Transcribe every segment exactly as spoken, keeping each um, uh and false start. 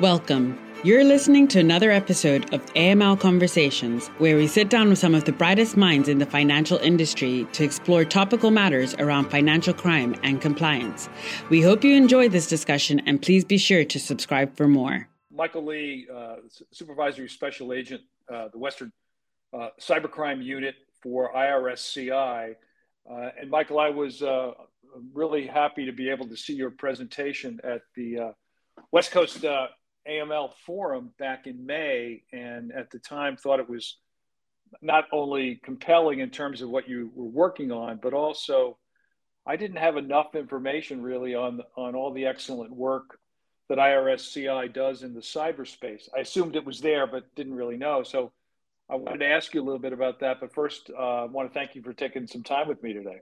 Welcome. You're listening to another episode of A M L Conversations, where we sit down with some of the brightest minds in the financial industry to explore topical matters around financial crime and compliance. We hope you enjoy this discussion, and please be sure to subscribe for more. Michael Lee, uh, Supervisory Special Agent, uh, the Western uh, Cybercrime Unit for I R S C I. Uh, and Michael, I was uh, really happy to be able to see your presentation at the uh, West Coast uh, A M L forum back in May, and at the time thought it was not only compelling in terms of what you were working on, but also I didn't have enough information really on, on all the excellent work that I R S C I does in the cyberspace. I assumed it was there, but didn't really know. So I wanted to ask you a little bit about that, but first uh, I want to thank you for taking some time with me today.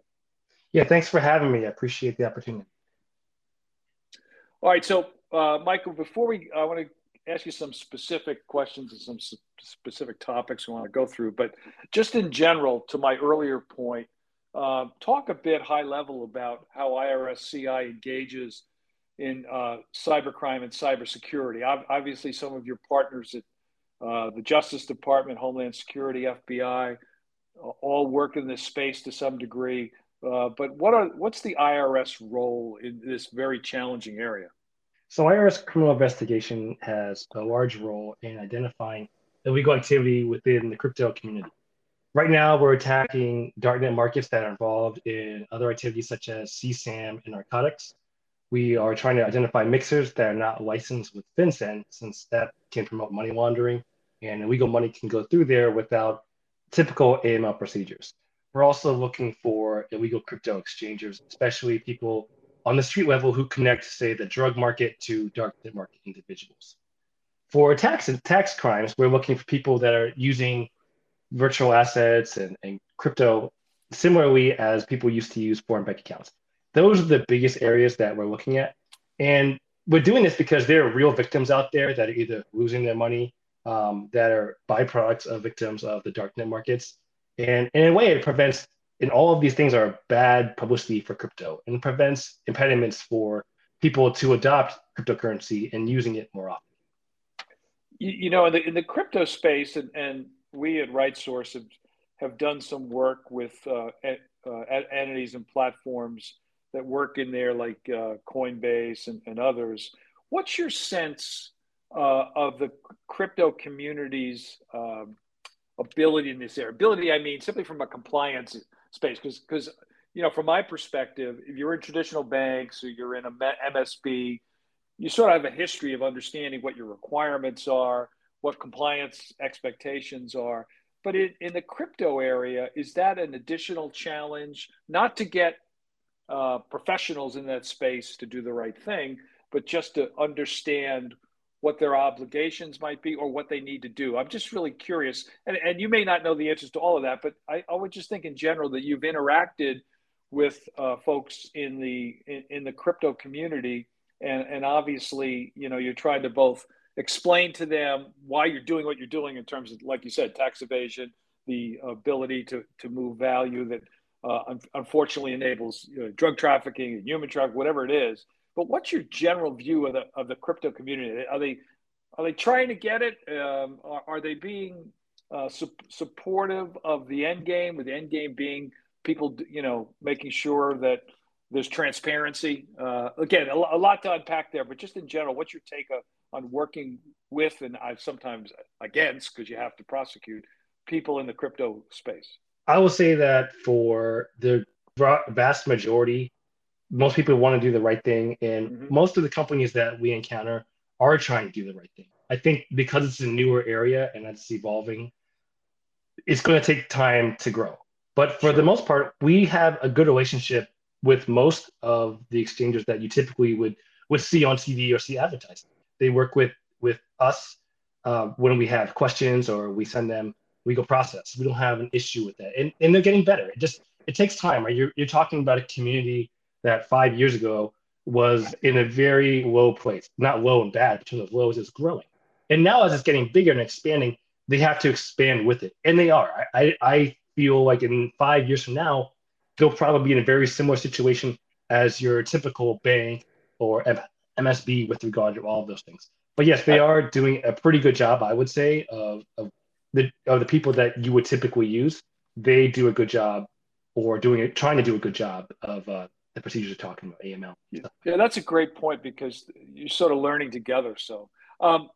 Yeah, thanks for having me. I appreciate the opportunity. All right, so Uh, Michael, before we, I want to ask you some specific questions and some sp- specific topics we want to go through, but just in general, to my earlier point, uh, talk a bit high level about how I R S C I engages in uh, cybercrime and cybersecurity. Ob- obviously, some of your partners at uh, the Justice Department, Homeland Security, F B I, uh, all work in this space to some degree, uh, but what are what's the I R S role in this very challenging area? So I R S criminal investigation has a large role in identifying illegal activity within the crypto community. Right now, we're attacking darknet markets that are involved in other activities such as C SAM and narcotics. We are trying to identify mixers that are not licensed with FinCEN, since that can promote money laundering and illegal money can go through there without typical A M L procedures. We're also looking for illegal crypto exchangers, especially people on the street level who connect, say, the drug market to dark market individuals. For tax and tax crimes, we're looking for people that are using virtual assets and, and crypto similarly as people used to use foreign bank accounts. Those are the biggest areas that we're looking at. And we're doing this because there are real victims out there that are either losing their money, um, that are byproducts of victims of the darknet markets. And, and in a way, it prevents And all of these things are bad publicity for crypto and prevents impediments for people to adopt cryptocurrency and using it more often. You, you know, in the, in the crypto space, and, and we at RightSource have, have done some work with uh, et, uh, entities and platforms that work in there like uh, Coinbase and, and others. What's your sense uh, of the crypto community's um, ability in this area? Ability, I mean, simply from a compliance space, because because you know, from my perspective, if you're in traditional banks or you're in a M S B, you sort of have a history of understanding what your requirements are, what compliance expectations are. But in, in the crypto area, is that an additional challenge? Not to get uh, professionals in that space to do the right thing, but just to understand what their obligations might be or what they need to do. I'm just really curious. And, and you may not know the answers to all of that, but I, I would just think in general that you've interacted with uh, folks in the in, in the crypto community. And, and obviously, you know, you're trying to both explain to them why you're doing what you're doing in terms of, like you said, tax evasion, the ability to, to move value that uh, un- unfortunately enables you know, drug trafficking and human trafficking, whatever it is. But what's your general view of the of the crypto community? Are they are they trying to get it? Um, are, are they being uh, su- supportive of the end game? With the end game being people, you know, making sure that there's transparency. Uh, again, a, a lot to unpack there. But just in general, what's your take on, on working with and I sometimes against, because you have to prosecute people in the crypto space? I will say that for the vast majority, most people want to do the right thing. And mm-hmm. most of the companies that we encounter are trying to do the right thing. I think because it's a newer area and it's evolving, it's going to take time to grow. But for sure. the most part, we have a good relationship with most of the exchanges that you typically would, would see on T V or see advertised. They work with, with us uh, when we have questions or we send them legal process. We don't have an issue with that. And, and they're getting better. It just, it takes time, right? You're, you're talking about a community that five years ago was in a very low place, not low and bad, but in terms of lows, it's growing. And now as it's getting bigger and expanding, they have to expand with it. And they are. I, I feel like in five years from now, they'll probably be in a very similar situation as your typical bank or M S B with regard to all of those things. But yes, they are doing a pretty good job, I would say, of, of the of the people that you would typically use. They do a good job, or doing it, trying to do a good job of uh, the procedures you're talking about, A M L. Yeah. yeah, that's a great point, because you're sort of learning together. So um,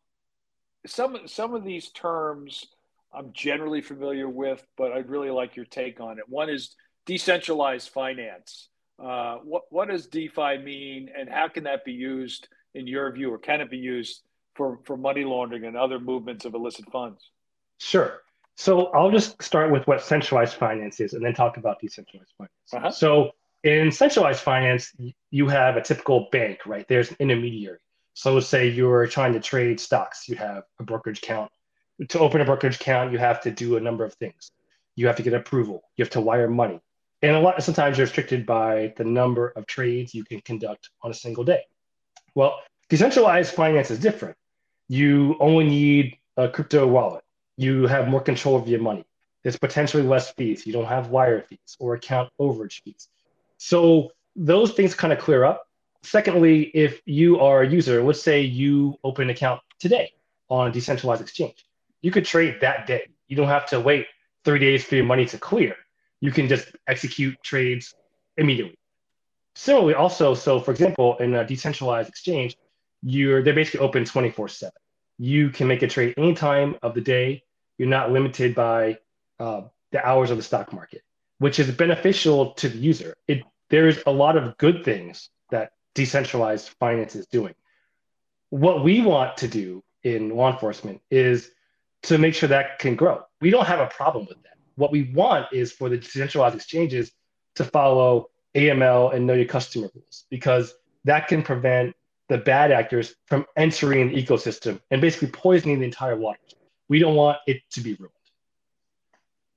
some some of these terms I'm generally familiar with, but I'd really like your take on it. One is decentralized finance. Uh, what, what does DeFi mean, and how can that be used, in your view, or can it be used for, for money laundering and other movements of illicit funds? Sure. So I'll just start with what centralized finance is and then talk about decentralized finance. Uh-huh. So in centralized finance, you have a typical bank, right? There's an intermediary. So let's say you're trying to trade stocks. You have a brokerage account. To open a brokerage account, you have to do a number of things. You have to get approval. You have to wire money. And a lot sometimes you're restricted by the number of trades you can conduct on a single day. Well, decentralized finance is different. You only need a crypto wallet. You have more control of your money. There's potentially less fees. You don't have wire fees or account overage fees. So those things kind of clear up. Secondly, if you are a user, let's say you open an account today on a decentralized exchange. You could trade that day. You don't have to wait three days for your money to clear. You can just execute trades immediately. Similarly, also, so for example, in a decentralized exchange, you're they're basically open twenty-four seven. You can make a trade any time of the day. You're not limited by uh, the hours of the stock market, which is beneficial to the user. It, there's a lot of good things that decentralized finance is doing. What we want to do in law enforcement is to make sure that can grow. We don't have a problem with that. What we want is for the decentralized exchanges to follow A M L and know your customer rules, because that can prevent the bad actors from entering the ecosystem and basically poisoning the entire water. We don't want it to be ruined.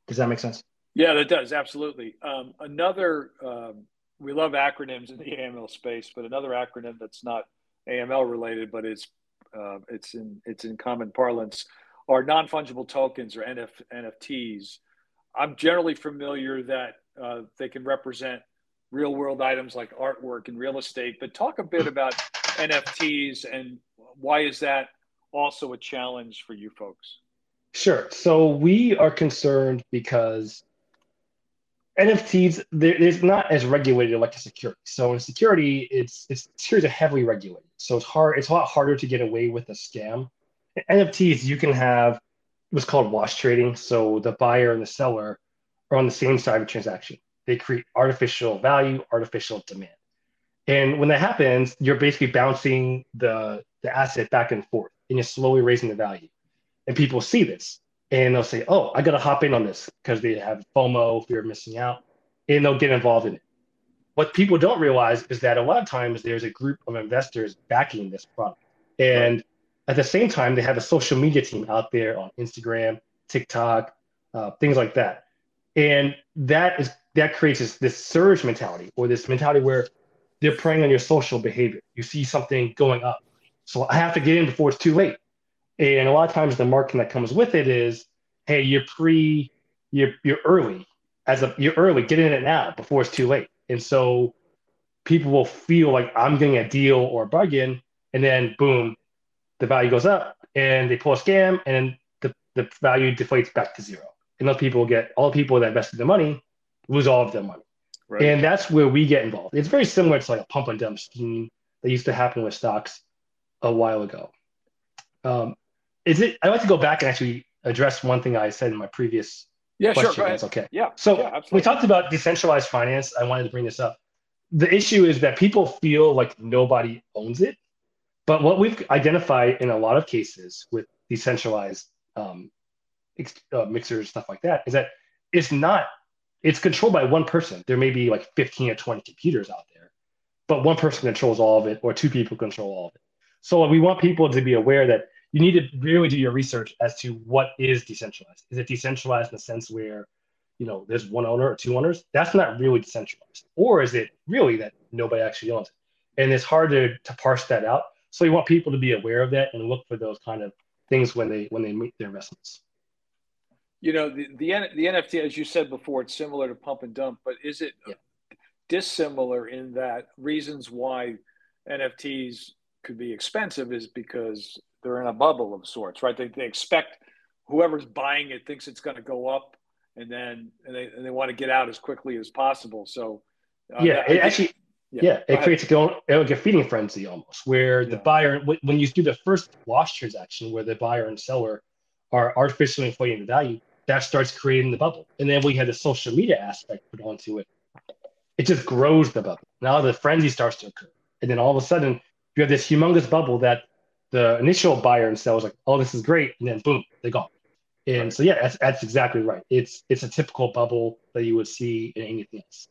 Does that make sense? Yeah, that does, absolutely. Um, another, um, we love acronyms in the A M L space, but another acronym that's not A M L related, but it's, uh, it's, in, it's in common parlance, are non-fungible tokens, or N F Ts. I'm generally familiar that uh, they can represent real world items like artwork and real estate, but talk a bit about N F Ts and why is that also a challenge for you folks? Sure. So we are concerned because N F Ts, there's not as regulated like a security. So in security, it's it's securities are heavily regulated. So it's hard. It's a lot harder to get away with a scam. In N F Ts, you can have what's called wash trading. So the buyer and the seller are on the same side of the transaction. They create artificial value, artificial demand. And when that happens, you're basically bouncing the, the asset back and forth, and you're slowly raising the value. And people see this, and they'll say, oh, I got to hop in on this, because they have FOMO, fear of missing out, and they'll get involved in it. What people don't realize is that a lot of times there's a group of investors backing this product. And right. At the same time, they have a social media team out there on Instagram, TikTok, uh, things like that. And that is that creates this, this surge mentality, or this mentality where they're preying on your social behavior. You see something going up, so I have to get in before it's too late. And a lot of times the marketing that comes with it is, hey, you're pre, you're, you're early. As a, you're early, get in it now before it's too late. And so people will feel like I'm getting a deal or a bargain, and then boom, the value goes up and they pull a scam, and the, the value deflates back to zero. And those people get, all the people that invested their money lose all of their money. Right. And that's where we get involved. It's very similar to like a pump and dump scheme that used to happen with stocks a while ago. Um, is it, I'd like to go back and actually address one thing I said in my previous yeah, question. Sure, go ahead. That's okay. Yeah, so yeah, we talked about decentralized finance. I wanted to bring this up. The issue is that people feel like nobody owns it. But what we've identified in a lot of cases with decentralized um, uh, mixers, stuff like that, is that it's not, it's controlled by one person. There may be like fifteen or twenty computers out there, but one person controls all of it, or two people control all of it. So we want people to be aware that you need to really do your research as to what is decentralized. Is it decentralized in the sense where, you know, there's one owner or two owners? That's not really decentralized. Or is it really that nobody actually owns it? And it's hard to, to parse that out. So you want people to be aware of that and look for those kind of things when they when they make their investments. You know, the the, the N F T, as you said before, it's similar to pump and dump, but is it yeah. dissimilar in that reasons why N F Ts could be expensive is because they're in a bubble of sorts, right? They, they expect whoever's buying it thinks it's going to go up, and then and they, and they want to get out as quickly as possible. So uh, yeah, it actually, yeah, yeah it creates its own, like a feeding frenzy almost, where yeah. the buyer, when you do the first wash transaction where the buyer and seller are artificially inflating the value, that starts creating the bubble. And then we had the social media aspect put onto it. It just grows the bubble. Now the frenzy starts to occur. And then all of a sudden, you have this humongous bubble that the initial buyer and seller is like, oh, this is great. And then boom, they're gone. And right. so, yeah, that's, that's exactly right. It's it's a typical bubble that you would see in anything else.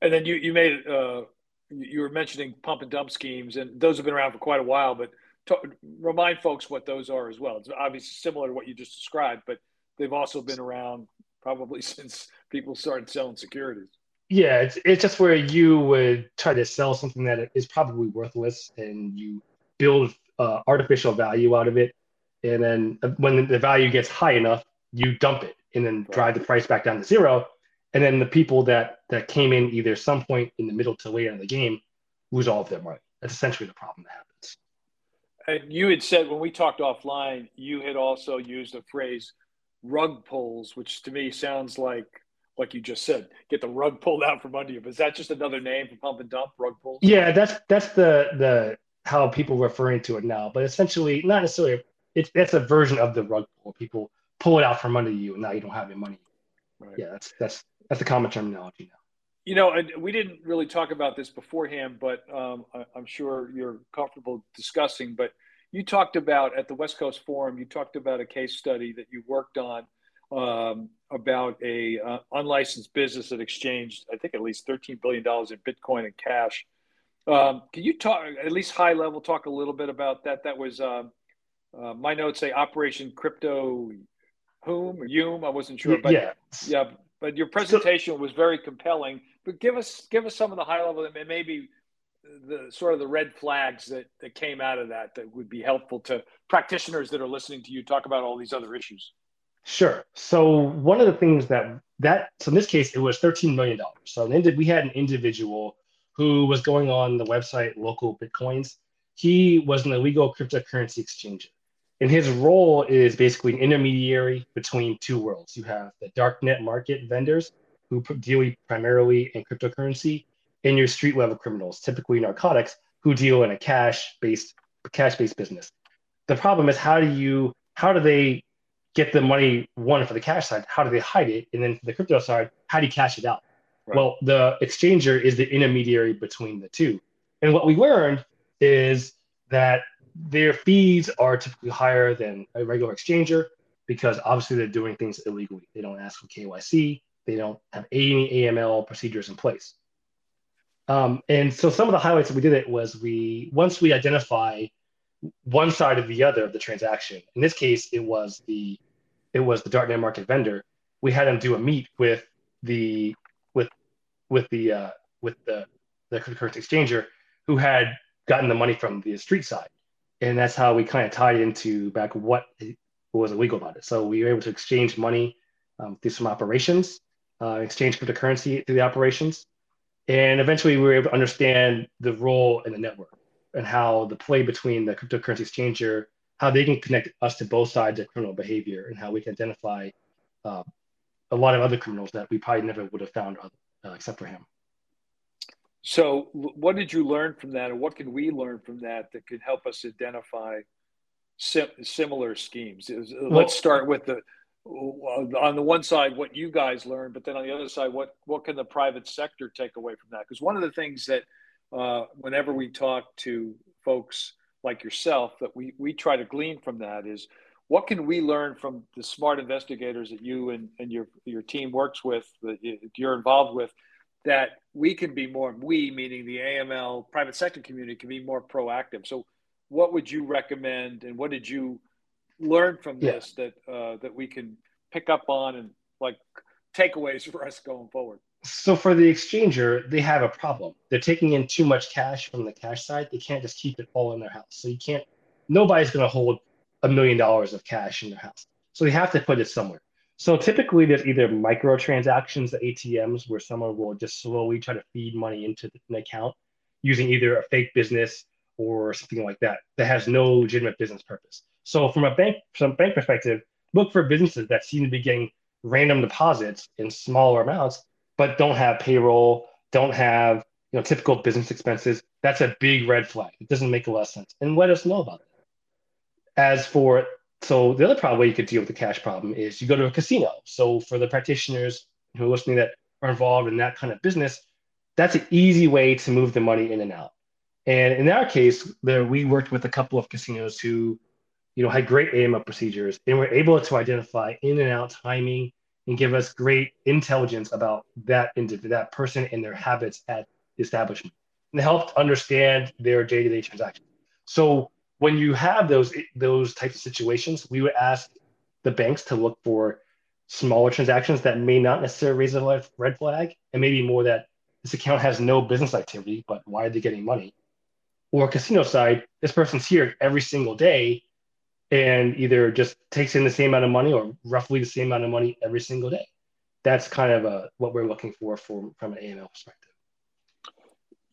And then you, you made, uh, you were mentioning pump and dump schemes, and those have been around for quite a while, but talk, remind folks what those are as well. It's obviously similar to what you just described, but they've also been around probably since people started selling securities. Yeah, it's, it's just where you would try to sell something that is probably worthless, and you build uh, artificial value out of it. And then when the value gets high enough, you dump it and then drive the price back down to zero. And then the people that, that came in either some point in the middle to later in the game lose all of their money. That's essentially the problem that happens. And you had said when we talked offline, you had also used the phrase rug pulls, which to me sounds like, like you just said, get the rug pulled out from under you. But is that just another name for pump and dump, rug pull? Yeah, that's that's the the how people are referring to it now. But essentially, not necessarily, it's that's a version of the rug pull. People pull it out from under you, and now you don't have your money. Right. Yeah, that's that's that's the common terminology now. You know, and we didn't really talk about this beforehand, but um, I, I'm sure you're comfortable discussing. But you talked about at the West Coast Forum, you talked about a case study that you worked on. Um, about a uh, unlicensed business that exchanged, I think, at least thirteen billion dollars in Bitcoin and cash. Um, can you talk, at least high level, talk a little bit about that? That was, uh, uh, my notes say Operation Crypto, whom, or Yum, I wasn't sure. But, yeah. yeah, but your presentation so, was very compelling. But give us give us some of the high level and maybe the sort of the red flags that, that came out of that that would be helpful to practitioners that are listening to you talk about all these other issues. Sure. So one of the things that that so in this case, it was thirteen million dollars. So an indi- we had an individual who was going on the website LocalBitcoins. He was an illegal cryptocurrency exchanger. And his role is basically an intermediary between two worlds. You have the darknet market vendors who deal primarily in cryptocurrency, and your street level criminals, typically narcotics, who deal in a cash-based cash-based business. The problem is how do you how do they get the money, one, for the cash side, how do they hide it? And then for the crypto side, how do you cash it out? Right. Well, the exchanger is the intermediary between the two. And what we learned is that their fees are typically higher than a regular exchanger because obviously they're doing things illegally. They don't ask for K Y C. They don't have any A M L procedures in place. Um, and so some of the highlights that we did it was we, once we identify one side or the other of the transaction. In this case, it was the it was the darknet market vendor. We had them do a meet with the with with the uh, with the the cryptocurrency exchanger who had gotten the money from the street side, and that's how we kind of tied into back what was illegal about it. So we were able to exchange money um, through some operations, uh, exchange cryptocurrency through the operations, and eventually we were able to understand the role in the network and how the play between the cryptocurrency exchanger, how they can connect us to both sides of criminal behavior and how we can identify uh, a lot of other criminals that we probably never would have found other, uh, except for him. So what did you learn from that? And what can we learn from that that could help us identify sim- similar schemes? Was, well, let's start with the, on the one side, what you guys learned, but then on the other side, what, what can the private sector take away from that? Because one of the things that Uh, whenever we talk to folks like yourself that we, we try to glean from that is what can we learn from the smart investigators that you and, and your, your team works with, that you're involved with, that we can be more, we meaning the A M L private sector community can be more proactive. So what would you recommend and what did you learn from yeah. this that, uh, that we can pick up on and like takeaways for us going forward? So for the exchanger, they have a problem. They're taking in too much cash from the cash side. They can't just keep it all in their house. So you can't, nobody's going to hold a million dollars of cash in their house. So they have to put it somewhere. So typically there's either microtransactions at A T Ms where someone will just slowly try to feed money into an account using either a fake business or something like that that has no legitimate business purpose. So from a bank, from a bank perspective, look for businesses that seem to be getting random deposits in smaller amounts, but don't have payroll, don't have you know typical business expenses. That's a big red flag. It doesn't make a lot of sense. And let us know about it. As for, so the other problem way you could deal with the cash problem is you go to a casino. So for the practitioners who are listening that are involved in that kind of business, that's an easy way to move the money in and out. And in our case, there we worked with a couple of casinos who you know, had great A M L procedures and were able to identify in and out timing and give us great intelligence about that individual, that person and their habits at the establishment, and helped understand their day-to-day transactions. So when you have those, those types of situations, we would ask the banks to look for smaller transactions that may not necessarily raise a red flag, and maybe more that this account has no business activity, but why are they getting money? Or casino side, this person's here every single day and either just takes in the same amount of money or roughly the same amount of money every single day. That's kind of a, what we're looking for from, from an A M L perspective.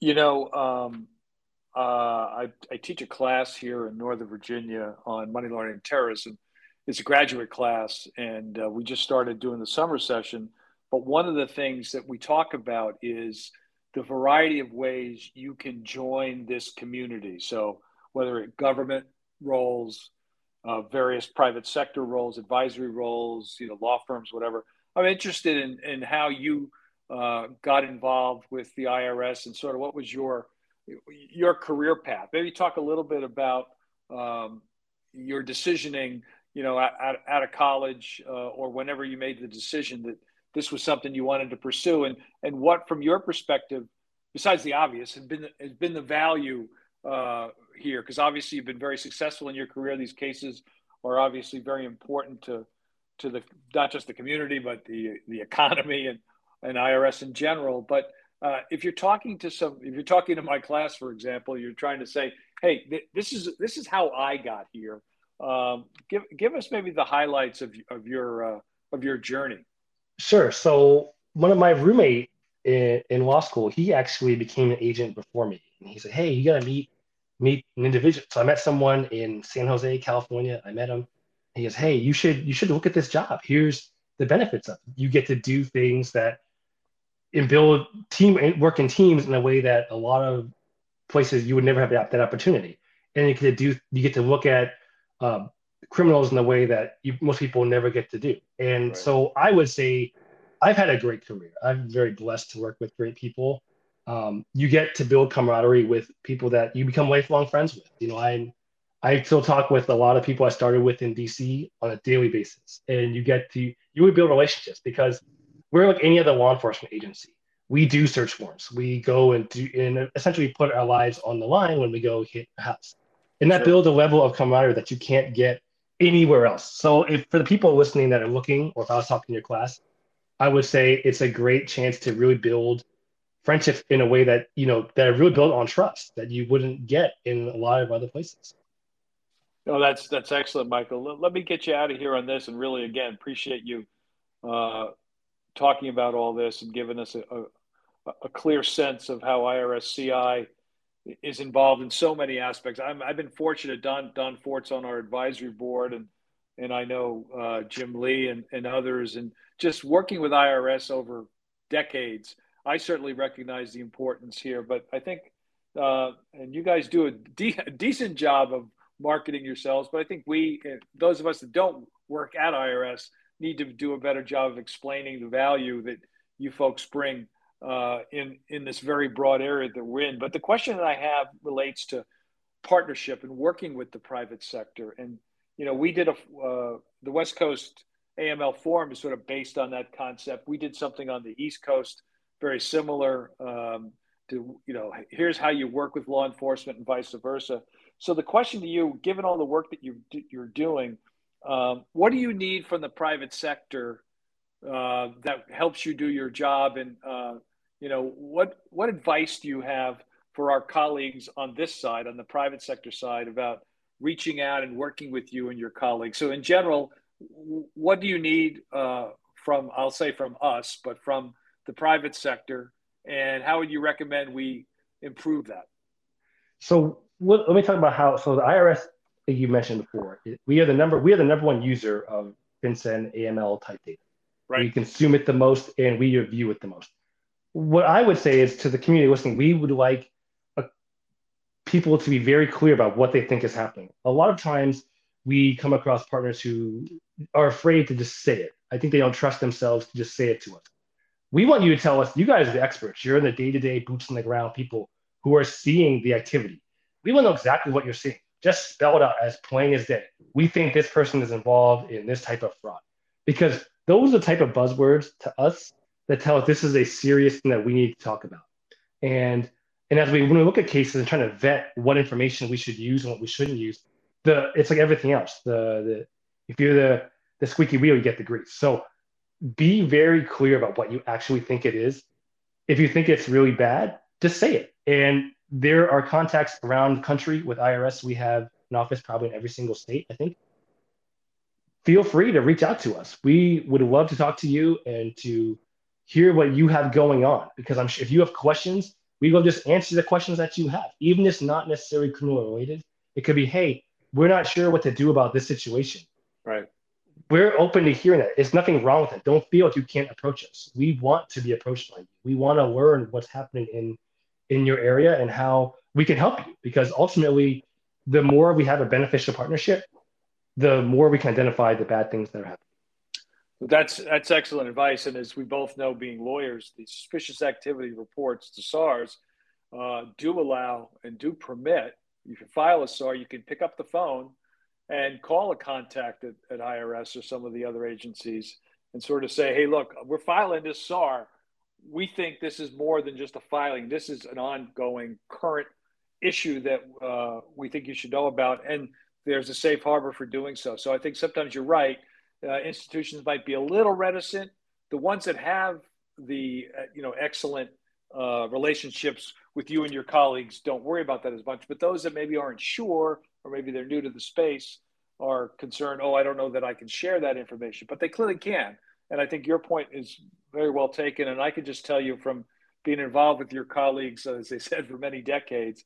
You know, um, uh, I, I teach a class here in Northern Virginia on money laundering and terrorism. It's a graduate class, and uh, we just started doing the summer session. But one of the things that we talk about is the variety of ways you can join this community. So whether it government roles, Uh, various private sector roles, advisory roles, you know, law firms, whatever. I'm interested in, in how you uh, got involved with the I R S and sort of what was your your career path. Maybe talk a little bit about um, your decisioning, you know, out, out of college uh, or whenever you made the decision that this was something you wanted to pursue, and and what, from your perspective, besides the obvious, has been has been the value uh here, because obviously you've been very successful in your career. These cases are obviously very important to to the not just the community but the the economy and and I R S in general. But uh if you're talking to some if you're talking to my class, for example, you're trying to say, hey, th this is this is how I got here, um give give us maybe the highlights of of your uh of your journey. Sure. So one of my roommate in, in law school, he actually became an agent before me. And he said, hey, you got to meet meet an individual. So I met someone in San Jose, California. I met him. He goes, hey, you should you should look at this job. Here's the benefits of it. You get to do things that and build team work in teams in a way that a lot of places you would never have that, that opportunity. And you get to do you get to look at um, criminals in a way that you, most people never get to do. And right. So I would say I've had a great career. I'm very blessed to work with great people. Um, you get to build camaraderie with people that you become lifelong friends with. You know, I I still talk with a lot of people I started with in D C on a daily basis, and you get to you would build relationships, because we're like any other law enforcement agency. We do search warrants. We go and do and essentially put our lives on the line when we go hit a house, and that sure. builds a level of camaraderie that you can't get anywhere else. So, if for the people listening that are looking, or if I was talking to your class, I would say it's a great chance to really build friendships in a way that, you know, that are really built on trust that you wouldn't get in a lot of other places. No, that's, that's excellent, Michael. Let, let me get you out of here on this. And really, again, appreciate you uh, talking about all this and giving us a, a, a clear sense of how I R S C I is involved in so many aspects. I'm, I've been fortunate. Don, Don Fort's on our advisory board, and And I know uh, Jim Lee and, and others, and just working with I R S over decades, I certainly recognize the importance here. But I think, uh, and you guys do a, de a decent job of marketing yourselves, but I think we, those of us that don't work at I R S, need to do a better job of explaining the value that you folks bring uh, in, in this very broad area that we're in. But the question that I have relates to partnership and working with the private sector. And you know, we did a, uh, the West Coast A M L forum is sort of based on that concept. We did something on the East Coast, very similar um, to, you know, here's how you work with law enforcement and vice versa. So the question to you, given all the work that you, you're doing, um, what do you need from the private sector uh, that helps you do your job? And, uh, you know, what, what advice do you have for our colleagues on this side, on the private sector side, about reaching out and working with you and your colleagues? So in general, what do you need uh, from, I'll say from us, but from the private sector, and how would you recommend we improve that? So well, let me talk about how. So the I R S, that you mentioned before, we are the number we are the number one user of FinCEN A M L type data. Right. We consume it the most, and we review it the most. What I would say is to the community listening, we would like a, people to be very clear about what they think is happening. A lot of times we come across partners who are afraid to just say it. I think they don't trust themselves to just say it to us. We want you to tell us, you guys are the experts. You're in the day-to-day boots on the ground people who are seeing the activity. We want to know exactly what you're seeing. Just spell it out as plain as day. We think this person is involved in this type of fraud. Because those are the type of buzzwords to us that tell us this is a serious thing that we need to talk about. And and as we when we look at cases and trying to vet what information we should use and what we shouldn't use, the it's like everything else. The the if you're the the squeaky wheel, you get the grease. So be very clear about what you actually think it is. If you think it's really bad, just say it. And there are contacts around the country with I R S. We have an office probably in every single state, I think. Feel free to reach out to us. We would love to talk to you and to hear what you have going on, because I'm sure if you have questions, we will just answer the questions that you have. Even if it's not necessarily criminal related, it could be, hey, we're not sure what to do about this situation. Right. We're open to hearing that. There's nothing wrong with it. Don't feel like you can't approach us. We want to be approached by you. We want to learn what's happening in in your area and how we can help you, because ultimately the more we have a beneficial partnership, the more we can identify the bad things that are happening. That's that's excellent advice. And as we both know, being lawyers, the suspicious activity reports to SARs uh, do allow and do permit, you can file a SAR, you can pick up the phone and call a contact at, at I R S or some of the other agencies and sort of say, hey, look, we're filing this SAR. We think this is more than just a filing. This is an ongoing current issue that uh, we think you should know about. And there's a safe harbor for doing so. So I think sometimes you're right. Uh, institutions might be a little reticent. The ones that have the uh, you know excellent uh, relationships with you and your colleagues don't worry about that as much. But those that maybe aren't sure, or maybe they're new to the space, are concerned, oh, I don't know that I can share that information. But they clearly can. And I think your point is very well taken. And I could just tell you from being involved with your colleagues, as they said, for many decades,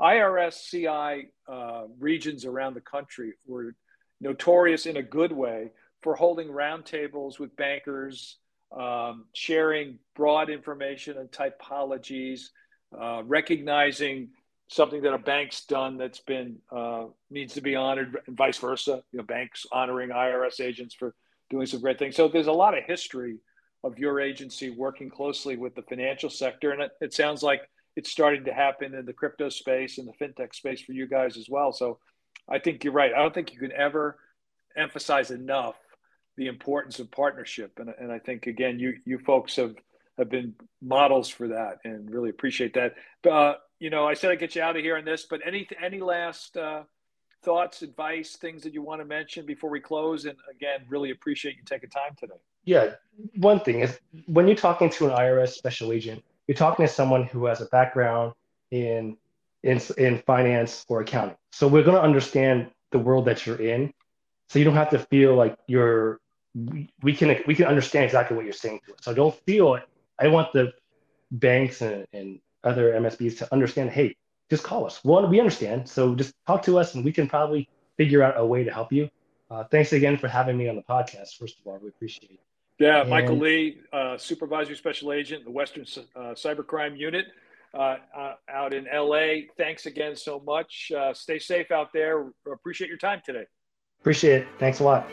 I R S C I uh, regions around the country were notorious in a good way for holding roundtables with bankers, um, sharing broad information and typologies, uh, recognizing something that a bank's done that's been uh, needs to be honored, and vice versa. You know, banks honoring I R S agents for doing some great things. So there's a lot of history of your agency working closely with the financial sector. And it, it sounds like it's starting to happen in the crypto space and the fintech space for you guys as well. So I think you're right. I don't think you can ever emphasize enough the importance of partnership. And, and I think, again, you you folks have, have been models for that, and really appreciate that. Uh, you know, I said I'd get you out of here on this, but any, any last uh, thoughts, advice, things that you want to mention before we close? And again, really appreciate you taking time today. Yeah, one thing is when you're talking to an I R S special agent, you're talking to someone who has a background in in, in finance or accounting. So we're going to understand the world that you're in. So you don't have to feel like you're, we can we can understand exactly what you're saying to us. So don't feel, I want the banks and, and other M S Bs to understand, hey, just call us. One, we understand. So just talk to us and we can probably figure out a way to help you. Uh, thanks again for having me on the podcast. First of all, we appreciate it. Yeah, and Michael Lee, uh, Supervisory Special Agent, the Western uh, Cybercrime Unit uh, uh, out in L A. Thanks again so much. Uh, stay safe out there. Appreciate your time today. Appreciate it. Thanks a lot.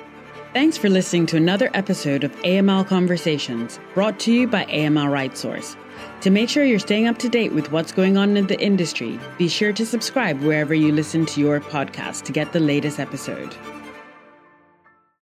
Thanks for listening to another episode of A M L Conversations, brought to you by A M L RightSource. To make sure you're staying up to date with what's going on in the industry, be sure to subscribe wherever you listen to your podcast to get the latest episode.